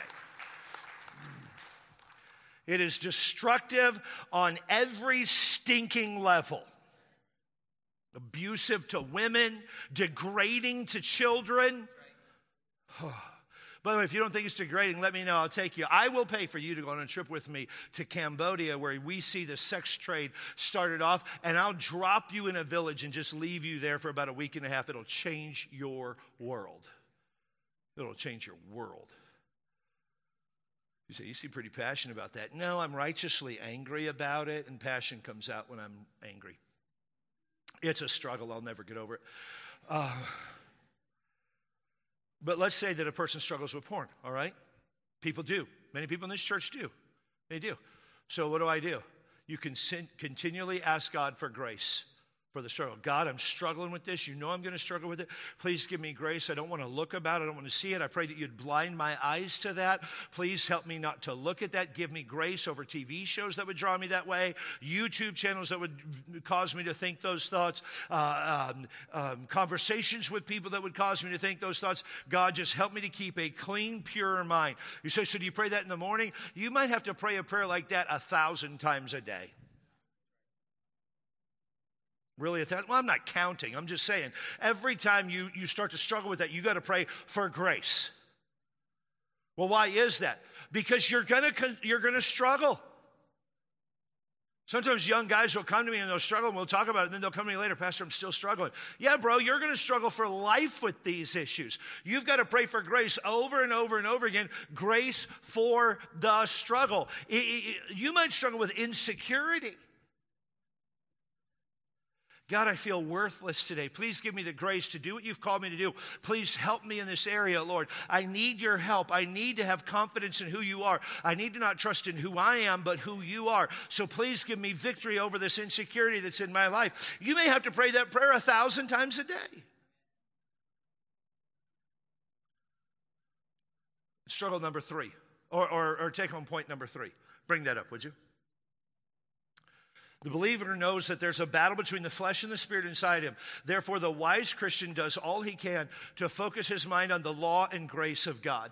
It is destructive on every stinking level. abusive to women, degrading to children. Oh. By the way, if you don't think it's degrading, let me know. I'll take you. I will pay for you to go on a trip with me to Cambodia, where we see the sex trade started off, and I'll drop you in a village and just leave you there for about a week and a half. It'll change your world. It'll change your world. You say, you seem pretty passionate about that. No, I'm righteously angry about it, and passion comes out when I'm angry. It's a struggle. I'll never get over it. But let's say that a person struggles with porn, all right? People do. Many people in this church do. They do. So what do? You can continually ask God for grace for the struggle. God, I'm struggling with this. You know I'm going to struggle with it. Please give me grace. I don't want to look about it. I don't want to see it. I pray that you'd blind my eyes to that. Please help me not to look at that. Give me grace over TV shows that would draw me that way, YouTube channels that would cause me to think those thoughts, conversations with people that would cause me to think those thoughts. God, just help me to keep a clean, pure mind. You say, so do you pray that in the morning? You might have to pray a prayer like that 1,000 times a day. Really, well, I'm not counting. I'm just saying, every time you start to struggle with that, you got to pray for grace. Well, why is that? Because you're gonna struggle. Sometimes young guys will come to me and they'll struggle, and we'll talk about it, and then they'll come to me later, Pastor, I'm still struggling. Yeah, bro, you're going to struggle for life with these issues. You've got to pray for grace over and over and over again, grace for the struggle. You might struggle with insecurity. God, I feel worthless today. Please give me the grace to do what you've called me to do. Please help me in this area, Lord. I need your help. I need to have confidence in who you are. I need to not trust in who I am, but who you are. So please give me victory over this insecurity that's in my life. You may have to pray that prayer 1,000 times a day. Struggle number three, or take home point number three. Bring that up, would you? The believer knows that there's a battle between the flesh and the spirit inside him. Therefore, the wise Christian does all he can to focus his mind on the law and grace of God.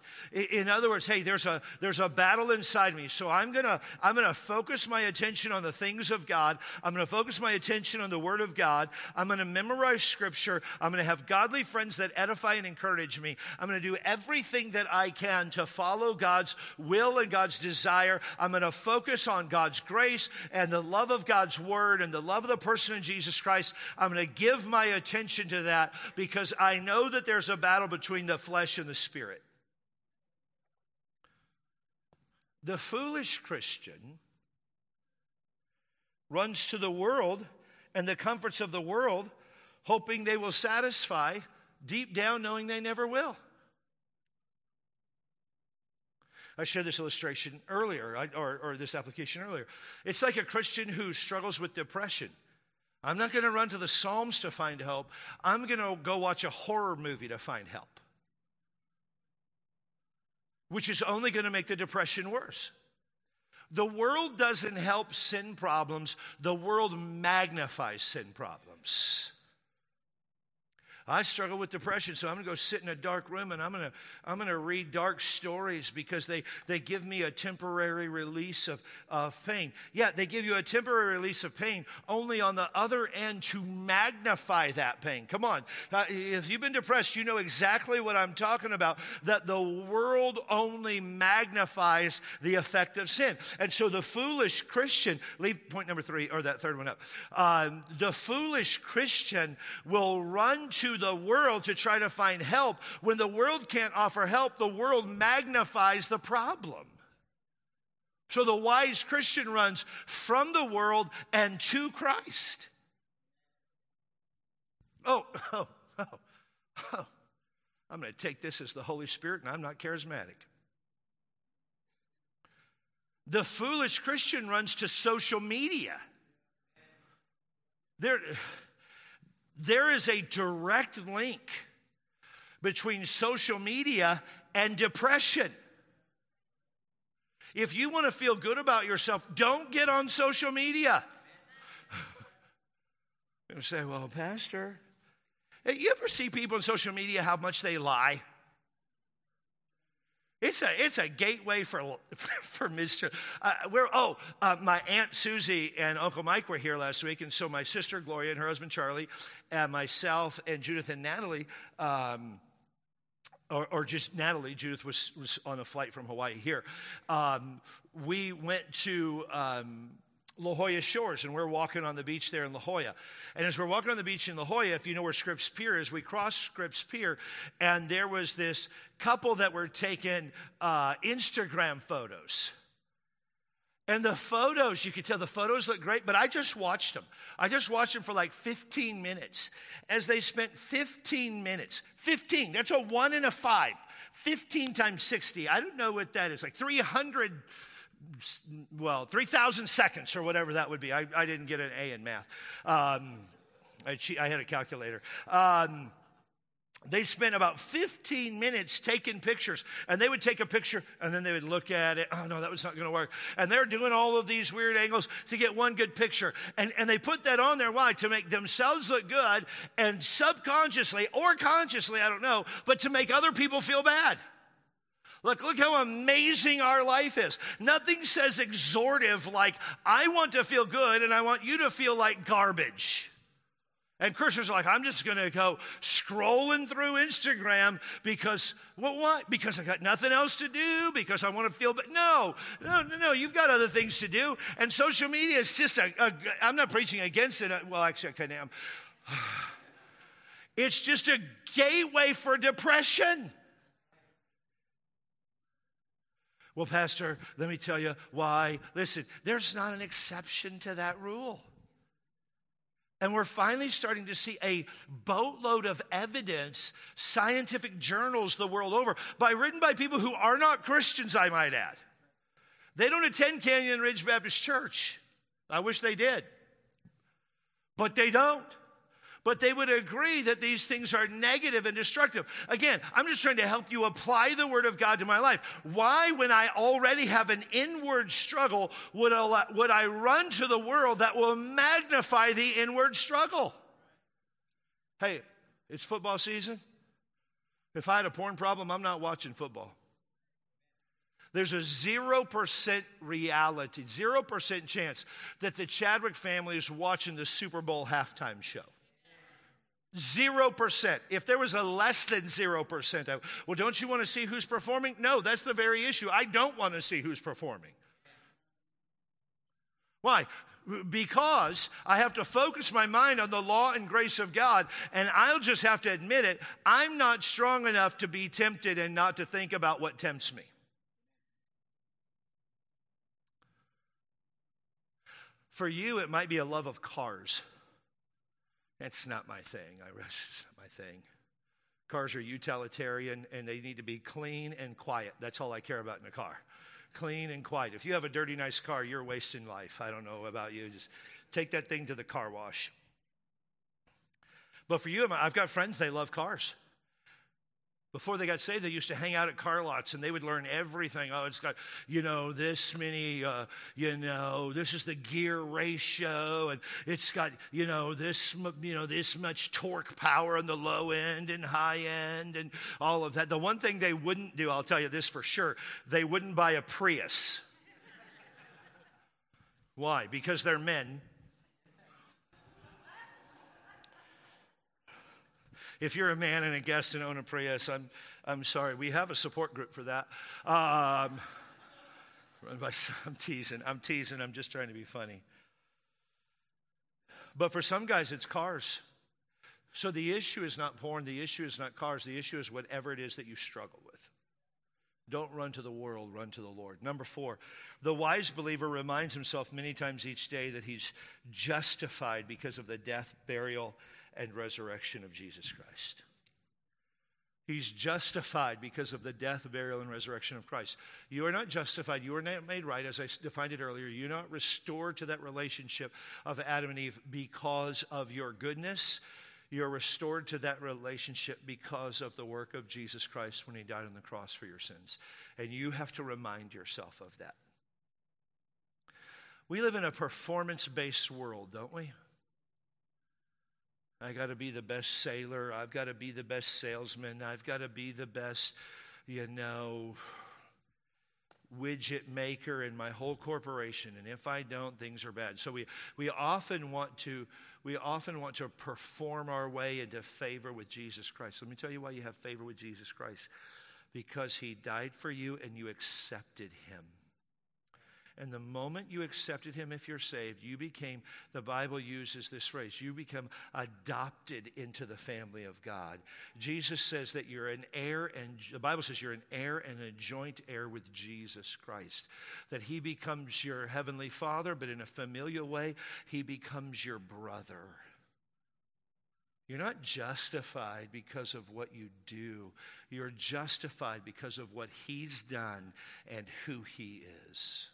In other words, hey, there's a battle inside me, so I'm gonna focus my attention on the things of God. I'm gonna focus my attention on the Word of God. I'm gonna memorize Scripture. I'm gonna have godly friends that edify and encourage me. I'm gonna do everything that I can to follow God's will and God's desire. I'm gonna focus on God's grace and the love of God. God's word and the love of the person in Jesus Christ. I'm going to give my attention to that because I know that there's a battle between the flesh and the spirit. The foolish Christian runs to the world and the comforts of the world, hoping they will satisfy, deep down knowing they never will. I shared this illustration earlier, or this application earlier. It's like a Christian who struggles with depression. I'm not going to run to the Psalms to find help. I'm going to go watch a horror movie to find help, which is only going to make the depression worse. The world doesn't help sin problems. The world magnifies sin problems. I struggle with depression, so I'm going to go sit in a dark room and I'm going to read dark stories because they give me a temporary release of pain. Yeah, they give you a temporary release of pain only on the other end to magnify that pain. Come on. If you've been depressed, you know exactly what I'm talking about, that the world only magnifies the effect of sin. And so the foolish Christian, leave point number three or that third one up. The foolish Christian will run to the world to try to find help. When the world can't offer help, the world magnifies the problem. So the wise Christian runs from the world and to Christ. Oh. I'm going to take this as the Holy Spirit, and I'm not charismatic. The foolish Christian runs to social media. There is a direct link between social media and depression. If you want to feel good about yourself, don't get on social media. You say, well, Pastor, you ever see people on social media how much they lie? It's a gateway for ministry. My Aunt Susie and Uncle Mike were here last week, and so my sister Gloria and her husband Charlie, and myself and Judith and Natalie, just Natalie. Judith was on a flight from Hawaii here. We went to La Jolla Shores, and we're walking on the beach there in La Jolla. And as we're walking on the beach in La Jolla, if you know where Scripps Pier is, we crossed Scripps Pier, and there was this couple that were taking Instagram photos. And the photos, you could tell the photos look great, but I just watched them. I just watched them for like 15 minutes. As they spent 15 minutes, 15, that's a 1 and a 5. 15 times 60, I don't know what that is, like 3,000 seconds or whatever that would be. I didn't get an A in math. I had a calculator. They spent about 15 minutes taking pictures, and they would take a picture, and then they would look at it. Oh, no, that was not going to work. And they're doing all of these weird angles to get one good picture. And they put that on there, why? To make themselves look good, and subconsciously or consciously, I don't know, but to make other people feel bad. Look how amazing our life is. Nothing says exhortive like, I want to feel good and I want you to feel like garbage. And Christians are like, I'm just going to go scrolling through Instagram because, well, what? Because I got nothing else to do, because I want to feel, but no, you've got other things to do. And social media is just I'm not preaching against it. Well, actually, I kind of am. It's just a gateway for depression. Well, Pastor, let me tell you why. Listen, there's not an exception to that rule. And we're finally starting to see a boatload of evidence, scientific journals the world over, written by people who are not Christians, I might add. They don't attend Canyon Ridge Baptist Church. I wish they did. But they don't. But they would agree that these things are negative and destructive. Again, I'm just trying to help you apply the Word of God to my life. Why, when I already have an inward struggle, would I run to the world that will magnify the inward struggle? Hey, it's football season. If I had a porn problem, I'm not watching football. There's a 0% reality, 0% chance that the Chadwick family is watching the Super Bowl halftime show. 0%. If there was a less than 0%, well, don't you want to see who's performing? No, that's the very issue. I don't want to see who's performing. Why? Because I have to focus my mind on the law and grace of God, and I'll just have to admit it, I'm not strong enough to be tempted and not to think about what tempts me. For you, it might be a love of cars. That's not my thing. It's not my thing. Cars are utilitarian, and they need to be clean and quiet. That's all I care about in a car. Clean and quiet. If you have a dirty, nice car, you're wasting life. I don't know about you. Just take that thing to the car wash. But for you, I've got friends, they love cars. Before they got saved, they used to hang out at car lots, and they would learn everything. Oh, it's got, this many, this is the gear ratio, and it's got, this much torque power on the low end and high end and all of that. The one thing they wouldn't do, I'll tell you this for sure, they wouldn't buy a Prius. Why? Because they're men. If you're a man and a guest and own a Prius, I'm sorry. We have a support group for that. I'm teasing. I'm just trying to be funny. But for some guys, it's cars. So the issue is not porn. The issue is not cars. The issue is whatever it is that you struggle with. Don't run to the world. Run to the Lord. Number 4, the wise believer reminds himself many times each day that he's justified because of the death, burial, and resurrection of Jesus Christ. He's justified because of the death, burial, and resurrection of Christ. You are not justified. You are not made right, as I defined it earlier. You're not restored to that relationship of Adam and Eve because of your goodness. You're restored to that relationship because of the work of Jesus Christ when he died on the cross for your sins. And you have to remind yourself of that. We live in a performance-based world, don't we? I got to be the best sailor. I've got to be the best salesman. I've got to be the best, widget maker in my whole corporation, and if I don't, things are bad. So we often want to perform our way into favor with Jesus Christ. Let me tell you why you have favor with Jesus Christ. Because he died for you and you accepted him. And the moment you accepted him, if you're saved, you became, the Bible uses this phrase, you become adopted into the family of God. Jesus says that you're an heir, and the Bible says you're an heir and a joint heir with Jesus Christ. That he becomes your heavenly father, but in a familial way, he becomes your brother. You're not justified because of what you do. You're justified because of what he's done and who he is.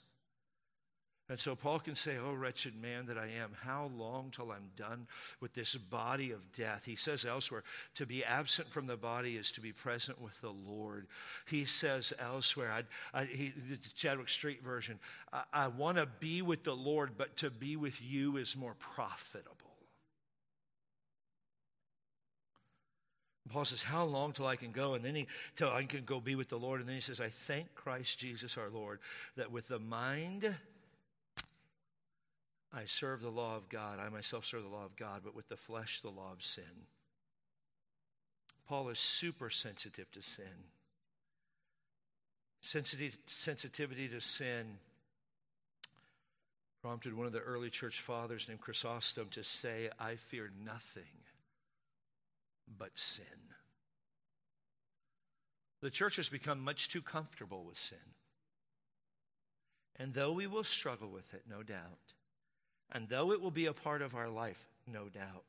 And so Paul can say, oh, wretched man that I am, how long till I'm done with this body of death? He says elsewhere, to be absent from the body is to be present with the Lord. He says elsewhere, the Chadwick Street version, I want to be with the Lord, but to be with you is more profitable. Paul says, how long till I can go? And then till I can go be with the Lord. And then he says, I thank Christ Jesus our Lord, that with the mind I serve the law of God. I myself serve the law of God, but with the flesh, the law of sin. Paul is super sensitive to sin. Sensitivity to sin prompted one of the early church fathers named Chrysostom to say, I fear nothing but sin. The church has become much too comfortable with sin. And though we will struggle with it, no doubt, and though it will be a part of our life, no doubt,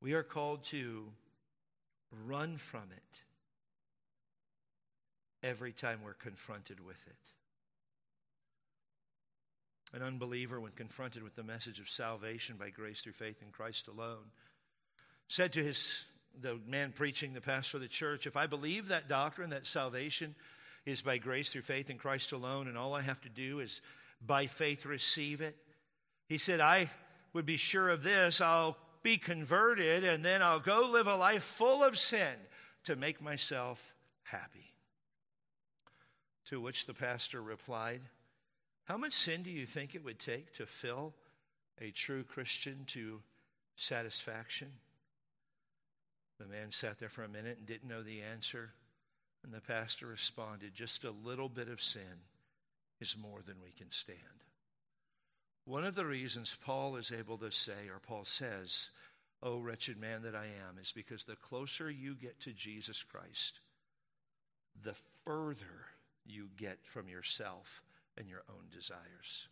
we are called to run from it every time we're confronted with it. An unbeliever, when confronted with the message of salvation by grace through faith in Christ alone, said to the man preaching, the pastor of the church, if I believe that doctrine, that salvation is by grace through faith in Christ alone, and all I have to do is by faith receive it. He said, I would be sure of this. I'll be converted, and then I'll go live a life full of sin to make myself happy. To which the pastor replied, how much sin do you think it would take to fill a true Christian to satisfaction? The man sat there for a minute and didn't know the answer. And the pastor responded, just a little bit of sin is more than we can stand. One of the reasons Paul is able to say, or Paul says, oh, wretched man that I am, is because the closer you get to Jesus Christ, the further you get from yourself and your own desires.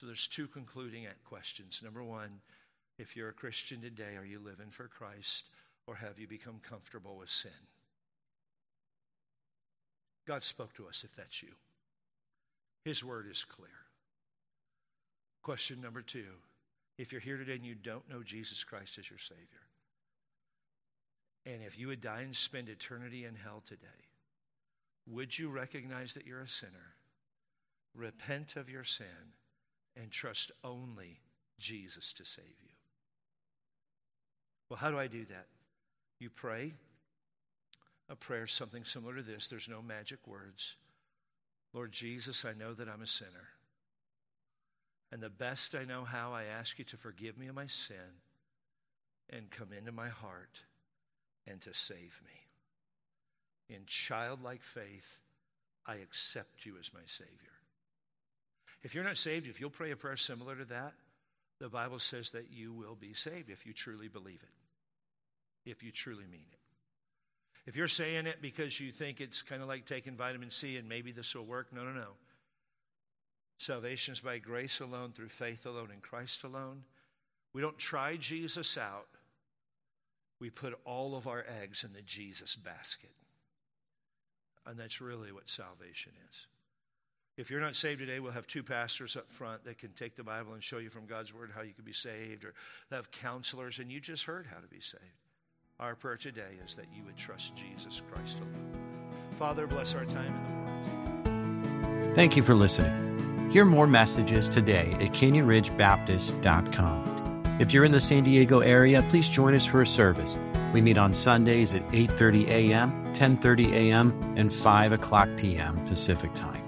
So there's two concluding questions. Number one, if you're a Christian today, are you living for Christ, or have you become comfortable with sin? God spoke to us, if that's you. His word is clear. Question number two, if you're here today and you don't know Jesus Christ as your Savior, and if you would die and spend eternity in hell today, would you recognize that you're a sinner, repent of your sin, and trust only Jesus to save you? Well, how do I do that? You pray a prayer, something similar to this. There's no magic words. Lord Jesus, I know that I'm a sinner. And the best I know how, I ask you to forgive me of my sin and come into my heart and to save me. In childlike faith, I accept you as my Savior. If you're not saved, if you'll pray a prayer similar to that, the Bible says that you will be saved if you truly believe it, if you truly mean it. If you're saying it because you think it's kind of like taking vitamin C and maybe this will work, no. Salvation is by grace alone, through faith alone, in Christ alone. We don't try Jesus out. We put all of our eggs in the Jesus basket. And that's really what salvation is. If you're not saved today, we'll have two pastors up front that can take the Bible and show you from God's word how you can be saved, or have counselors, and you just heard how to be saved. Our prayer today is that you would trust Jesus Christ alone. Father, bless our time in the world. Thank you for listening. Hear more messages today at CanyonRidgeBaptist.com. If you're in the San Diego area, please join us for a service. We meet on Sundays at 8:30 a.m. 10:30 a.m. and 5 o'clock p.m. Pacific Time.